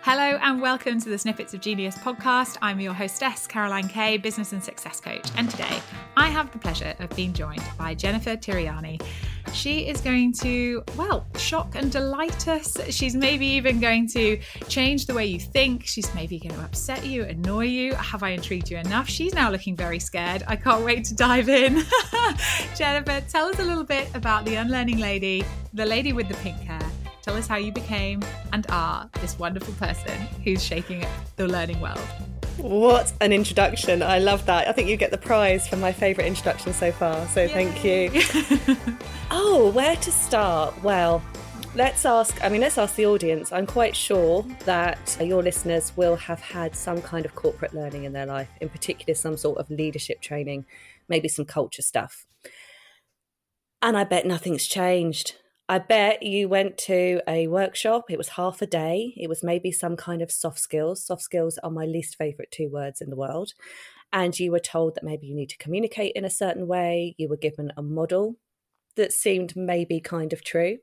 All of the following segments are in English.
Hello and welcome to the Snippets of Genius podcast. I'm your hostess, Caroline Kay, business and success coach. And today, I have the pleasure of being joined by Jennifer Tiriani. She is going to, well, shock and delight us. She's maybe even going to change the way you think. She's maybe going to upset you, annoy you. Have I intrigued you enough? She's now looking very scared. I can't wait to dive in. Jennifer, tell us a little bit about the unlearning lady, the lady with the pink hair. Tell us how you became and are this wonderful person who's shaking the learning world. What an introduction. I love that. I think you get the prize for my favourite introduction so far. So Yay. Thank you. Oh, where to start? Well, let's ask the audience. I'm quite sure that your listeners will have had some kind of corporate learning in their life, in particular some sort of leadership training, maybe some culture stuff. And I bet nothing's changed. I bet you went to a workshop. It was half a day. It was maybe some kind of soft skills. Soft skills are my least favourite two words in the world. And you were told that maybe you need to communicate in a certain way. You were given a model that seemed maybe kind of true.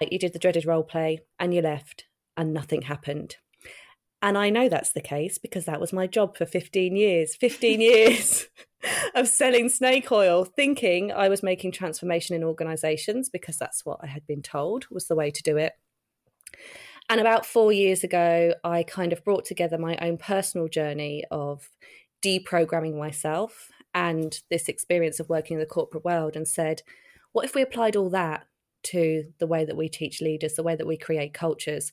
You did the dreaded role play and you left and nothing happened. And I know that's the case because that was my job for 15 years. 15 years of selling snake oil, thinking I was making transformation in organisations because that's what I had been told was the way to do it. And about 4 years ago, I kind of brought together my own personal journey of deprogramming myself and this experience of working in the corporate world and said, what if we applied all that to the way that we teach leaders, the way that we create cultures?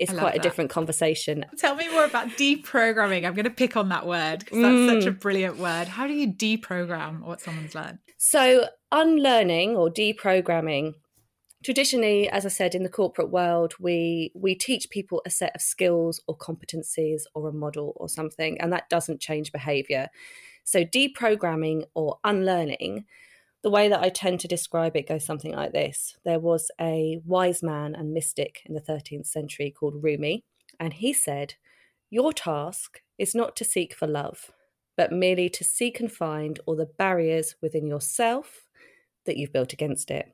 It's quite a different conversation. Tell me more about deprogramming. I'm going to pick on that word because that's such a brilliant word. How do you deprogram what someone's learned? So unlearning or deprogramming, traditionally, as I said, in the corporate world, we teach people a set of skills or competencies or a model or something, and that doesn't change behaviour. So deprogramming or unlearning, the way that I tend to describe it goes something like this. There was a wise man and mystic in the 13th century called Rumi, and he said, your task is not to seek for love, but merely to seek and find all the barriers within yourself that you've built against it.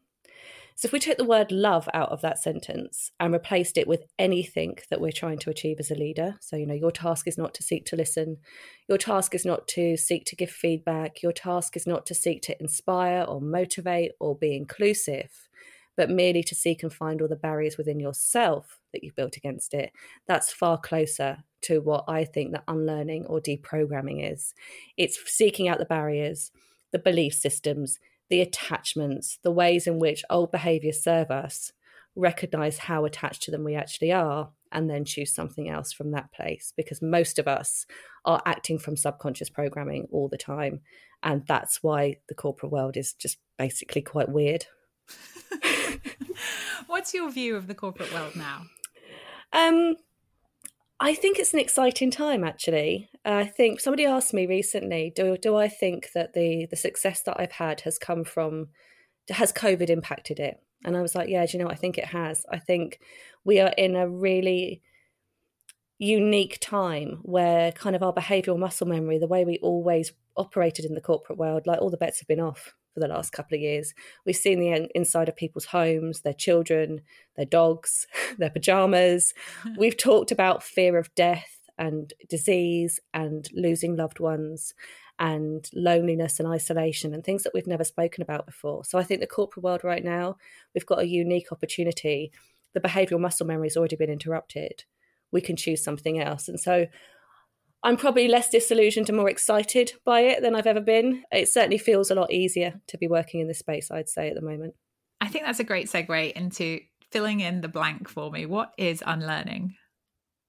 So if we took the word love out of that sentence and replaced it with anything that we're trying to achieve as a leader, so, you know, your task is not to seek to listen, your task is not to seek to give feedback, your task is not to seek to inspire or motivate or be inclusive, but merely to seek and find all the barriers within yourself that you've built against it. That's far closer to what I think that unlearning or deprogramming is. It's seeking out the barriers, the belief systems, the attachments, the ways in which old behaviours serve us, recognise how attached to them we actually are, and then choose something else from that place. Because most of us are acting from subconscious programming all the time. And that's why the corporate world is just basically quite weird. What's your view of the corporate world now? I think it's an exciting time, actually. I think somebody asked me recently, do I think that the success that I've had has come from, has COVID impacted it? And I was like, yeah, do you know what? I think it has. I think we are in a really unique time where kind of our behavioural muscle memory, the way we always operated in the corporate world, like all the bets have been off for the last couple of years. We've seen the inside of people's homes, their children, their dogs, their pyjamas. We've talked about fear of death and disease and losing loved ones and loneliness and isolation and things that we've never spoken about before. So I think the corporate world right now, we've got a unique opportunity. The behavioural muscle memory has already been interrupted. We can choose something else. And so I'm probably less disillusioned and more excited by it than I've ever been. It certainly feels a lot easier to be working in this space, I'd say, at the moment. I think that's a great segue into filling in the blank for me. What is unlearning?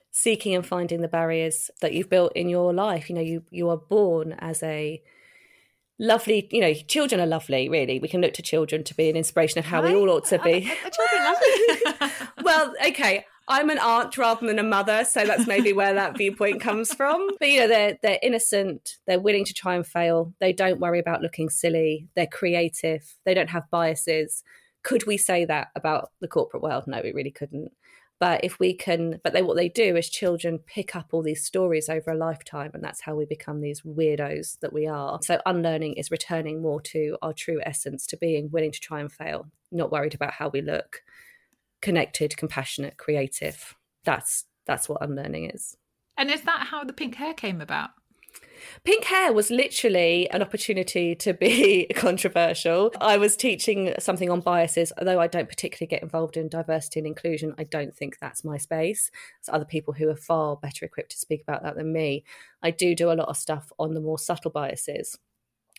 Seeking and finding the barriers that you've built in your life. You know, you are born as a lovely, you know, children are lovely, really. We can look to children to be an inspiration of how we all ought to be. Are children lovely? Well, okay, I'm an aunt rather than a mother, so that's maybe where that viewpoint comes from. But, you know, they're innocent, they're willing to try and fail, they don't worry about looking silly, they're creative, they don't have biases. Could we say that about the corporate world? No, we really couldn't. But if we can, but what they do is children pick up all these stories over a lifetime, and that's how we become these weirdos that we are. So unlearning is returning more to our true essence, to being willing to try and fail, not worried about how we look, connected, compassionate, creative. That's what unlearning is. And is that how the pink hair came about? Pink hair was literally an opportunity to be controversial. I was teaching something on biases, although I don't particularly get involved in diversity and inclusion. I don't think that's my space. There's other people who are far better equipped to speak about that than me. I do a lot of stuff on the more subtle biases.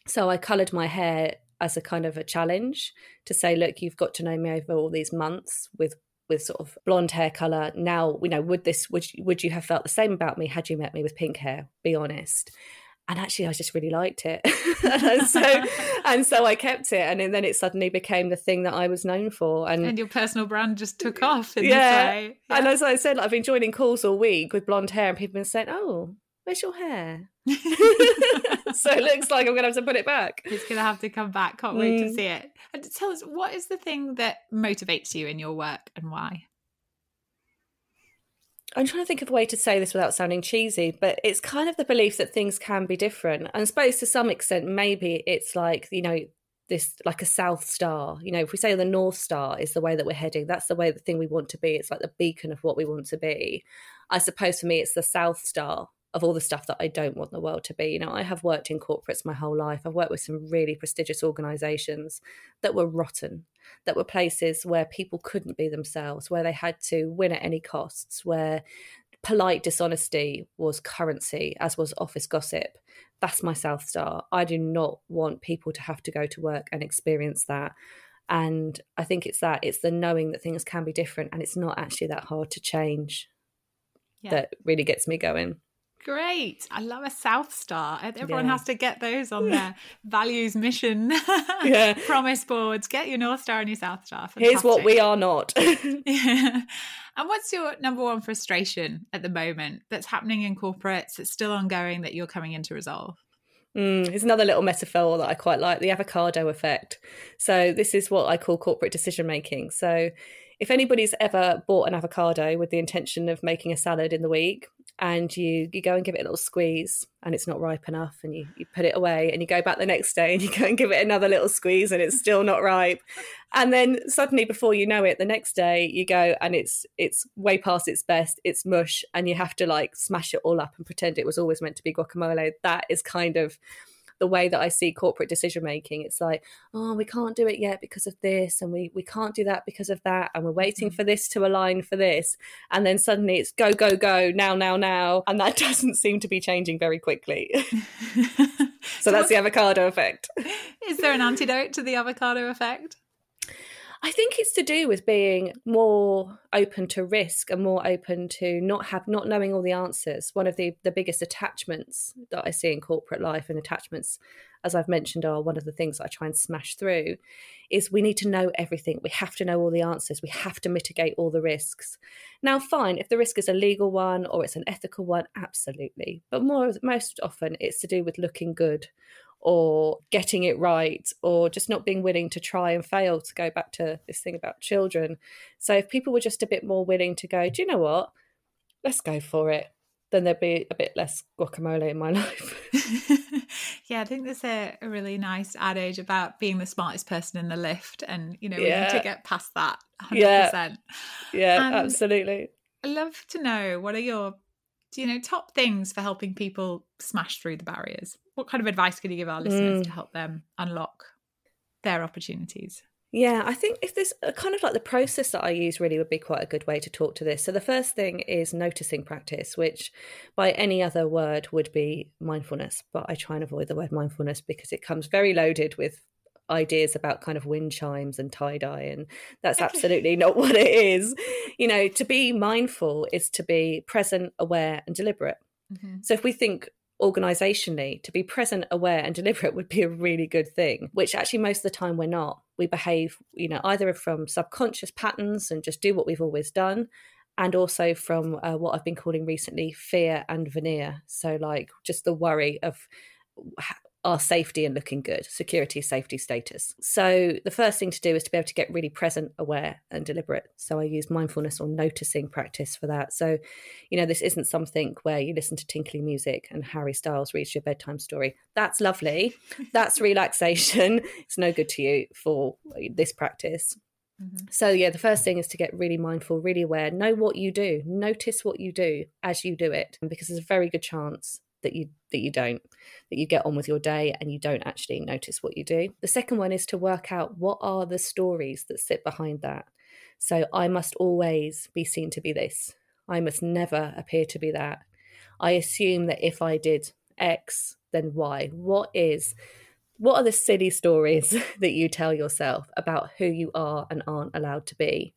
So I coloured my hair as a kind of a challenge to say, look, you've got to know me over all these months with sort of blonde hair colour. Now, you know, would you have felt the same about me had you met me with pink hair? Be honest. And actually, I just really liked it. and so I kept it. And then it suddenly became the thing that I was known for. And your personal brand just took off in this way. Yeah. And as I said, I've been joining calls all week with blonde hair, and people have been saying, oh, where's your hair? So it looks like I'm going to have to put it back. It's going to have to come back. Can't wait to see it. And tell us, what is the thing that motivates you in your work and why? I'm trying to think of a way to say this without sounding cheesy, but it's kind of the belief that things can be different. And I suppose to some extent, maybe it's like, you know, this like a South Star. You know, if we say the North Star is the way that we're heading, that's the way, the thing we want to be. It's like the beacon of what we want to be. I suppose for me, it's the South Star of all the stuff that I don't want the world to be. You know, I have worked in corporates my whole life. I've worked with some really prestigious organisations that were rotten, that were places where people couldn't be themselves, where they had to win at any costs, where polite dishonesty was currency, as was office gossip. That's my South Star. I do not want people to have to go to work and experience that. And I think it's that, it's the knowing that things can be different and it's not actually that hard to change that really gets me going. Great. I love a South Star. Everyone has to get those on their values, mission, promise boards. Get your North Star and your South Star. Fantastic. Here's what we are not. And what's your number one frustration at the moment that's happening in corporates, that's still ongoing, that you're coming in to resolve? Here's another little metaphor that I quite like, the avocado effect. So this is what I call corporate decision making. So if anybody's ever bought an avocado with the intention of making a salad in the week, and you go and give it a little squeeze and it's not ripe enough, and you put it away, and you go back the next day and you go and give it another little squeeze and it's still not ripe. And then suddenly, before you know it, the next day you go and it's way past its best, it's mush, and you have to like smash it all up and pretend it was always meant to be guacamole. That is kind of the way that I see corporate decision making. It's like, oh, we can't do it yet because of this, and we can't do that because of that, and we're waiting for this to align for this, and then suddenly it's go, go, go, now, and that doesn't seem to be changing very quickly. So that's the avocado effect. Is there an antidote to the avocado effect? I think it's to do with being more open to risk and more open to not knowing all the answers. One of the biggest attachments that I see in corporate life, and attachments, as I've mentioned, are one of the things that I try and smash through, is we need to know everything. We have to know all the answers. We have to mitigate all the risks. Now, fine, if the risk is a legal one or it's an ethical one, absolutely. But most often it's to do with looking good, or getting it right, or just not being willing to try and fail, to go back to this thing about children. So if people were just a bit more willing to go, do you know what, let's go for it, then there'd be a bit less guacamole in my life. Yeah, I think there's a really nice adage about being the smartest person in the lift, and, you know, we need to get past that 100%. Yeah, absolutely. I'd love to know, what are your top things for helping people smash through the barriers? What kind of advice could you give our listeners to help them unlock their opportunities? Yeah, I think if there's a kind of like the process that I use really would be quite a good way to talk to this. So the first thing is noticing practice, which by any other word would be mindfulness. But I try and avoid the word mindfulness because it comes very loaded with ideas about kind of wind chimes and tie-dye, and that's absolutely not what it is. You know, to be mindful is to be present, aware and deliberate. So if we think organisationally, to be present, aware and deliberate would be a really good thing, which actually most of the time we're not. We behave, either from subconscious patterns and just do what we've always done, and also from what I've been calling recently fear and veneer. So like just the worry of our safety and looking good, security, safety, status. So the first thing to do is to be able to get really present, aware and deliberate. So I use mindfulness or noticing practice for that. So, this isn't something where you listen to tinkly music and Harry Styles reads your bedtime story. That's lovely. That's relaxation. It's no good to you for this practice. Mm-hmm. So yeah, the first thing is to get really mindful, really aware, know what you do, notice what you do as you do it, because there's a very good chance that you get on with your day and you don't actually notice what you do. The second one is to work out what are the stories that sit behind that. So I must always be seen to be this. I must never appear to be that. I assume that if I did X, then Y. What are the silly stories that you tell yourself about who you are and aren't allowed to be?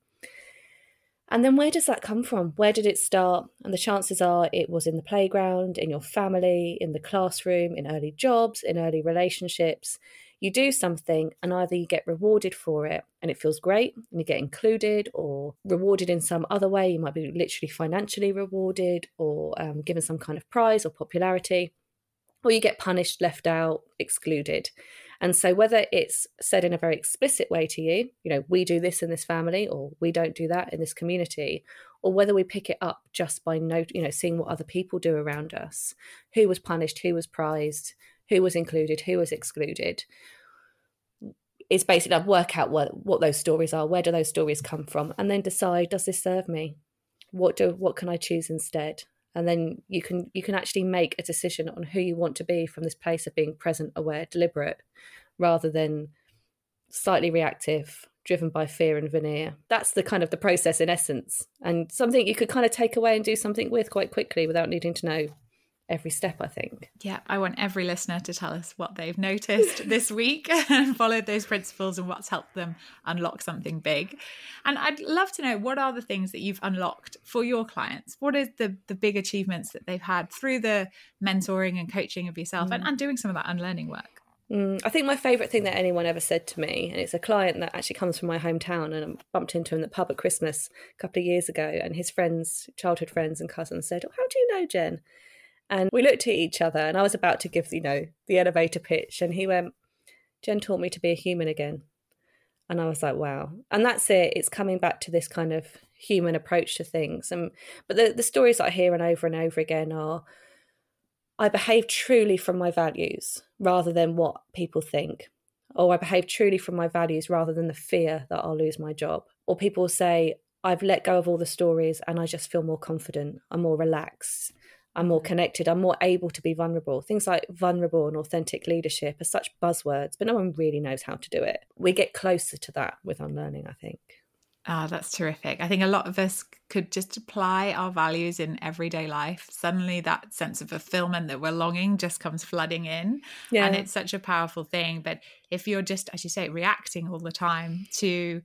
And then where does that come from? Where did it start? And the chances are it was in the playground, in your family, in the classroom, in early jobs, in early relationships. You do something and either you get rewarded for it and it feels great and you get included, or rewarded in some other way. You might be literally financially rewarded, or given some kind of prize or popularity, or you get punished, left out, excluded. And so whether it's said in a very explicit way to you, we do this in this family, or we don't do that in this community, or whether we pick it up just by seeing what other people do around us, who was punished, who was prized, who was included, who was excluded. It's basically I'd work out what those stories are, where do those stories come from, and then decide, does this serve me? What can I choose instead? And then you can actually make a decision on who you want to be from this place of being present, aware, deliberate, rather than slightly reactive, driven by fear and veneer. That's the kind of the process in essence, and something you could kind of take away and do something with quite quickly without needing to know every step, I think. Yeah, I want every listener to tell us what they've noticed this week and followed those principles and what's helped them unlock something big. And I'd love to know, what are the things that you've unlocked for your clients? What is the big achievements that they've had through the mentoring and coaching of yourself and doing some of that unlearning work? I think my favourite thing that anyone ever said to me, and it's a client that actually comes from my hometown, and I bumped into him in the pub at Christmas a couple of years ago, and his friends, childhood friends and cousins said, "Oh, how do you know Jen?" And we looked at each other, and I was about to give, the elevator pitch. And he went, "Jen taught me to be a human again." And I was like, wow. And that's it. It's coming back to this kind of human approach to things. But the stories that I hear and over again are, I behave truly from my values rather than what people think. Or I behave truly from my values rather than the fear that I'll lose my job. Or people say, I've let go of all the stories and I just feel more confident. I'm more relaxed. I'm more connected, I'm more able to be vulnerable. Things like vulnerable and authentic leadership are such buzzwords, but no one really knows how to do it. We get closer to that with unlearning, I think. Ah, that's terrific. I think a lot of us could just apply our values in everyday life. Suddenly that sense of fulfillment that we're longing just comes flooding in. Yeah. And it's such a powerful thing. But if you're just, as you say, reacting all the time to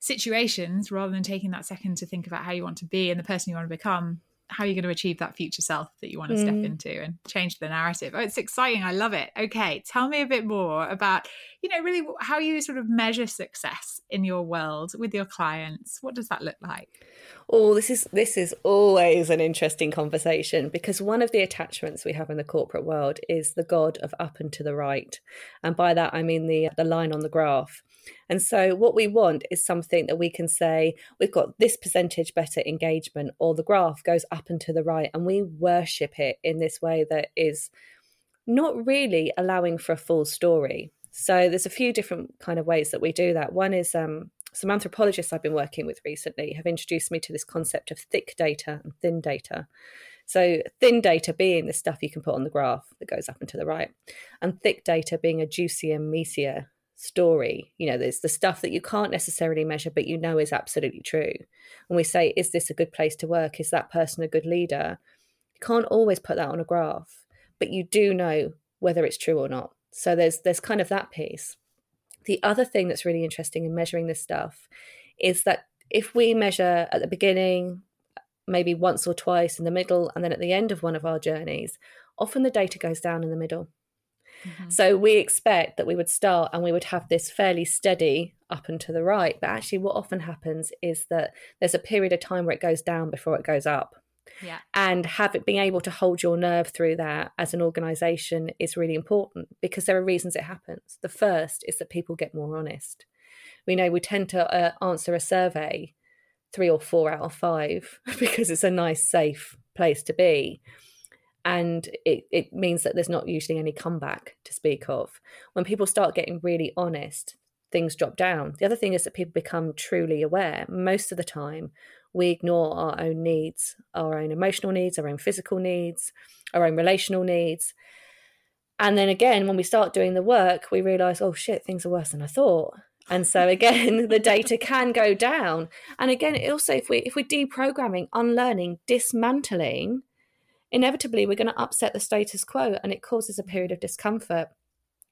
situations rather than taking that second to think about how you want to be and the person you want to become, how are you going to achieve that future self that you want to step into and change the narrative? Oh, it's exciting. I love it. Okay. Tell me a bit more about, really how you sort of measure success in your world with your clients. What does that look like? Oh, this is always an interesting conversation, because one of the attachments we have in the corporate world is the god of up and to the right. And by that, I mean the line on the graph. And so what we want is something that we can say, we've got this percentage better engagement, or the graph goes up and to the right, and we worship it in this way that is not really allowing for a full story. So there's a few different kind of ways that we do that. One is some anthropologists I've been working with recently have introduced me to this concept of thick data and thin data. So thin data being the stuff you can put on the graph that goes up and to the right, and thick data being a juicy and meatier story. There's the stuff that you can't necessarily measure, but is absolutely true. And we say, is this a good place to work? Is that person a good leader? You can't always put that on a graph, but you do know whether it's true or not. So there's kind of that piece. The other thing that's really interesting in measuring this stuff is that if we measure at the beginning, maybe once or twice in the middle, and then at the end of one of our journeys, often the data goes down in the middle. Mm-hmm. So we expect that we would start and we would have this fairly steady up and to the right. But actually what often happens is that there's a period of time where it goes down before it goes up. Yeah. And being able to hold your nerve through that as an organisation is really important, because there are reasons it happens. The first is that people get more honest. We know we tend to answer a survey 3 or 4 out of 5 because it's a nice, safe place to be. And it means that there's not usually any comeback to speak of. When people start getting really honest, things drop down. The other thing is that people become truly aware. Most of the time, we ignore our own needs, our own emotional needs, our own physical needs, our own relational needs. And then again, when we start doing the work, we realise, oh shit, things are worse than I thought. And so again, the data can go down. And again, it also, if we're deprogramming, unlearning, dismantling, inevitably we're going to upset the status quo, and it causes a period of discomfort.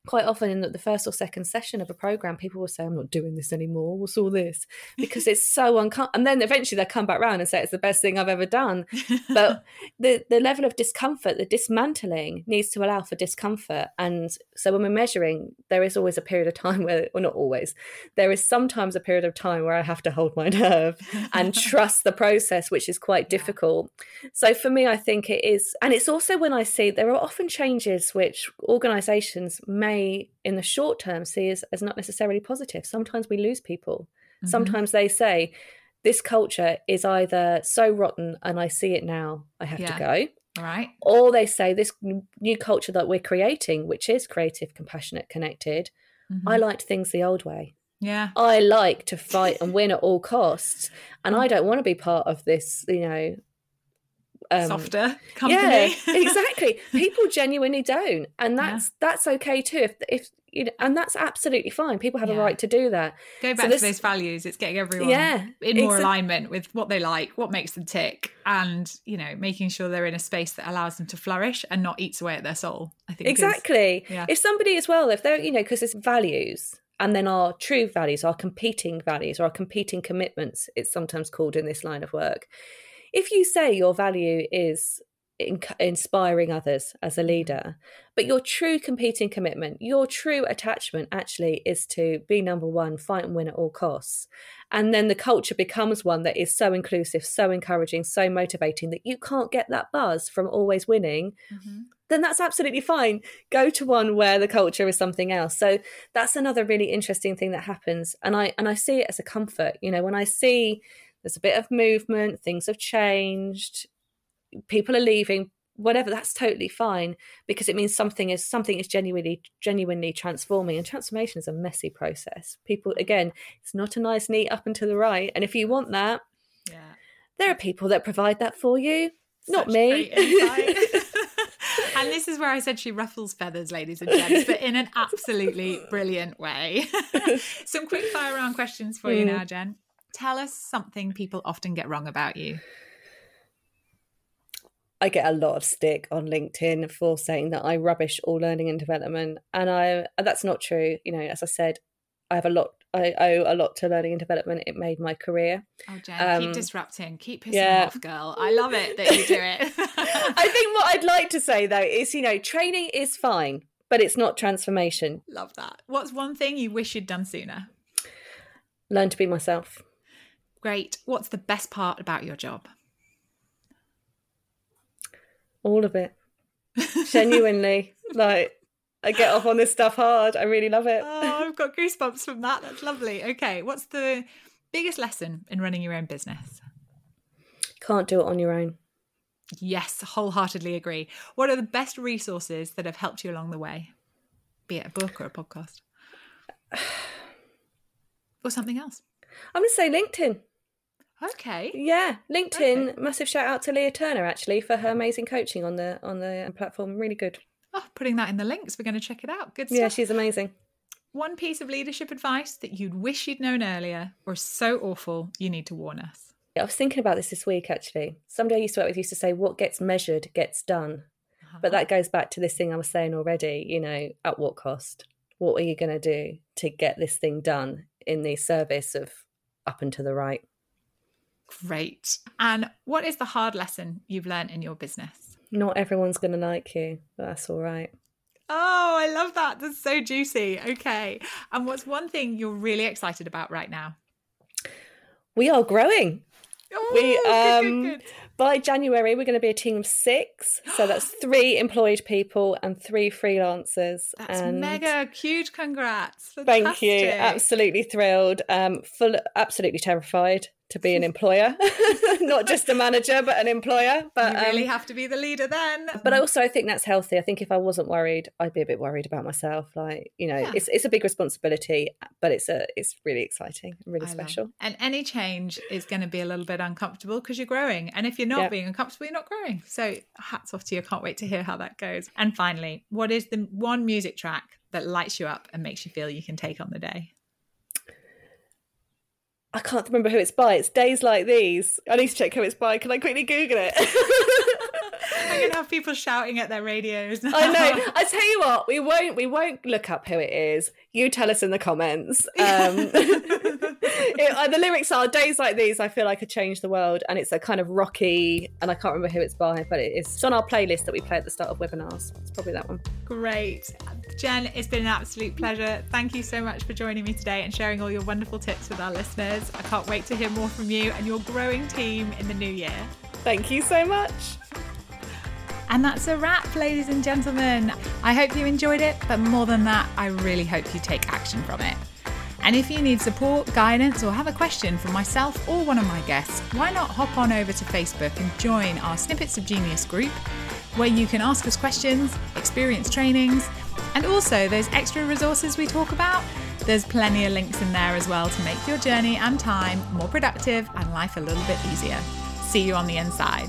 Quite often in the first or second session of a program, people will say, I'm not doing this anymore, what's all this, because it's so uncomfortable. And then eventually they'll come back round and say it's the best thing I've ever done. But the level of discomfort, the dismantling, needs to allow for discomfort. And so when we're measuring, there is always a period of time where, well, not always, there is sometimes a period of time where I have to hold my nerve and trust the process, which is quite difficult. So for me, I think it is. And it's also when I see there are often changes which organisations may in the short term see as not necessarily positive. Sometimes we lose people. Mm-hmm. Sometimes they say, this culture is either so rotten and I see it now, I have to go. Right. Or they say, this new culture that we're creating, which is creative, compassionate, connected, mm-hmm. I liked things the old way. Yeah. I like to fight and win at all costs. And I don't want to be part of this, softer company. Yeah, exactly. People genuinely don't, and that's okay too. If you know, and that's absolutely fine. People have a right to do that. Go back to those values. It's getting everyone in more alignment with what they like, what makes them tick, and making sure they're in a space that allows them to flourish and not eats away at their soul. I think exactly. If somebody as well, if they're because it's values. And then our true values, our competing values, or our competing commitments, it's sometimes called in this line of work. If you say your value is inspiring others as a leader, but your true competing commitment, your true attachment actually is to be number one, fight and win at all costs. And then the culture becomes one that is so inclusive, so encouraging, so motivating that you can't get that buzz from always winning. Mm-hmm. Then that's absolutely fine. Go to one where the culture is something else. So that's another really interesting thing that happens. And I see it as a comfort. When I see there's a bit of movement, things have changed, people are leaving, whatever, that's totally fine, because it means something is genuinely transforming. And transformation is a messy process. People, again, it's not a nice, neat up and to the right. And if you want that, there are people that provide that for you, not me. And this is where I said she ruffles feathers, ladies and gents, but in an absolutely brilliant way. Some quick fire round questions for you now, Jen. Tell us something people often get wrong about you. I get a lot of stick on LinkedIn for saying that I rubbish all learning and development. And that's not true. As I said, I owe a lot to learning and development. It made my career. Oh, Jen, keep disrupting. Keep pissing off, girl. I love it that you do it. I think what I'd like to say, though, is, training is fine, but it's not transformation. Love that. What's one thing you wish you'd done sooner? Learn to be myself. Great. What's the best part about your job? All of it. Genuinely. I get off on this stuff hard. I really love it. Oh, I've got goosebumps from that. That's lovely. Okay. What's the biggest lesson in running your own business? Can't do it on your own. Yes, wholeheartedly agree. What are the best resources that have helped you along the way? Be it a book or a podcast? Or something else? I'm going to say LinkedIn. Okay. Yeah, LinkedIn. Okay. Massive shout out to Leah Turner, actually, for her amazing coaching on the platform. Really good. Oh, putting that in the links. We're going to check it out. Good stuff. Yeah, she's amazing. One piece of leadership advice that you'd wish you'd known earlier, or so awful you need to warn us. I was thinking about this week, actually. Somebody I used to work with used to say, what gets measured gets done. Uh-huh. But that goes back to this thing I was saying already, at what cost? What are you going to do to get this thing done in the service of up and to the right? Great. And what is the hard lesson you've learned in your business? Not everyone's going to like you, but that's all right. Oh, I love that. That's so juicy. Okay. And what's one thing you're really excited about right now? We are growing. Oh, we, good. By January, we're going to be a team of 6. So that's 3 employed people and 3 freelancers. That's mega huge. Congrats. Fantastic. Thank you. Absolutely thrilled. Absolutely terrified to be an employer, not just a manager, but an employer. But you really have to be the leader then. But also, I think that's healthy. I think if I wasn't worried, I'd be a bit worried about myself. Like, you know, it's a big responsibility, but it's really exciting, really special. And any change is going to be a little bit uncomfortable because you're growing. And if you're not being uncomfortable, you're not growing. So hats off to you. I can't wait to hear how that goes. And finally, what is the one music track that lights you up and makes you feel you can take on the day? I can't remember who it's by. It's Days Like These. I need to check who it's by. Can I quickly Google it? I'm going to have people shouting at their radios now. I know. I tell you what, we won't look up who it is. You tell us in the comments. The lyrics are, days like these, I feel I could change the world. And it's a kind of rocky, and I can't remember who it's by, but it's on our playlist that we play at the start of webinars. It's probably that one. Great. Jen, it's been an absolute pleasure. Thank you so much for joining me today and sharing all your wonderful tips with our listeners. I can't wait to hear more from you and your growing team in the new year. Thank you so much. And that's a wrap, ladies and gentlemen. I hope you enjoyed it, but more than that, I really hope you take action from it. And if you need support, guidance, or have a question for myself or one of my guests, why not hop on over to Facebook and join our Snippets of Genius group, where you can ask us questions, experience trainings, and also those extra resources we talk about. There's plenty of links in there as well to make your journey and time more productive and life a little bit easier. See you on the inside.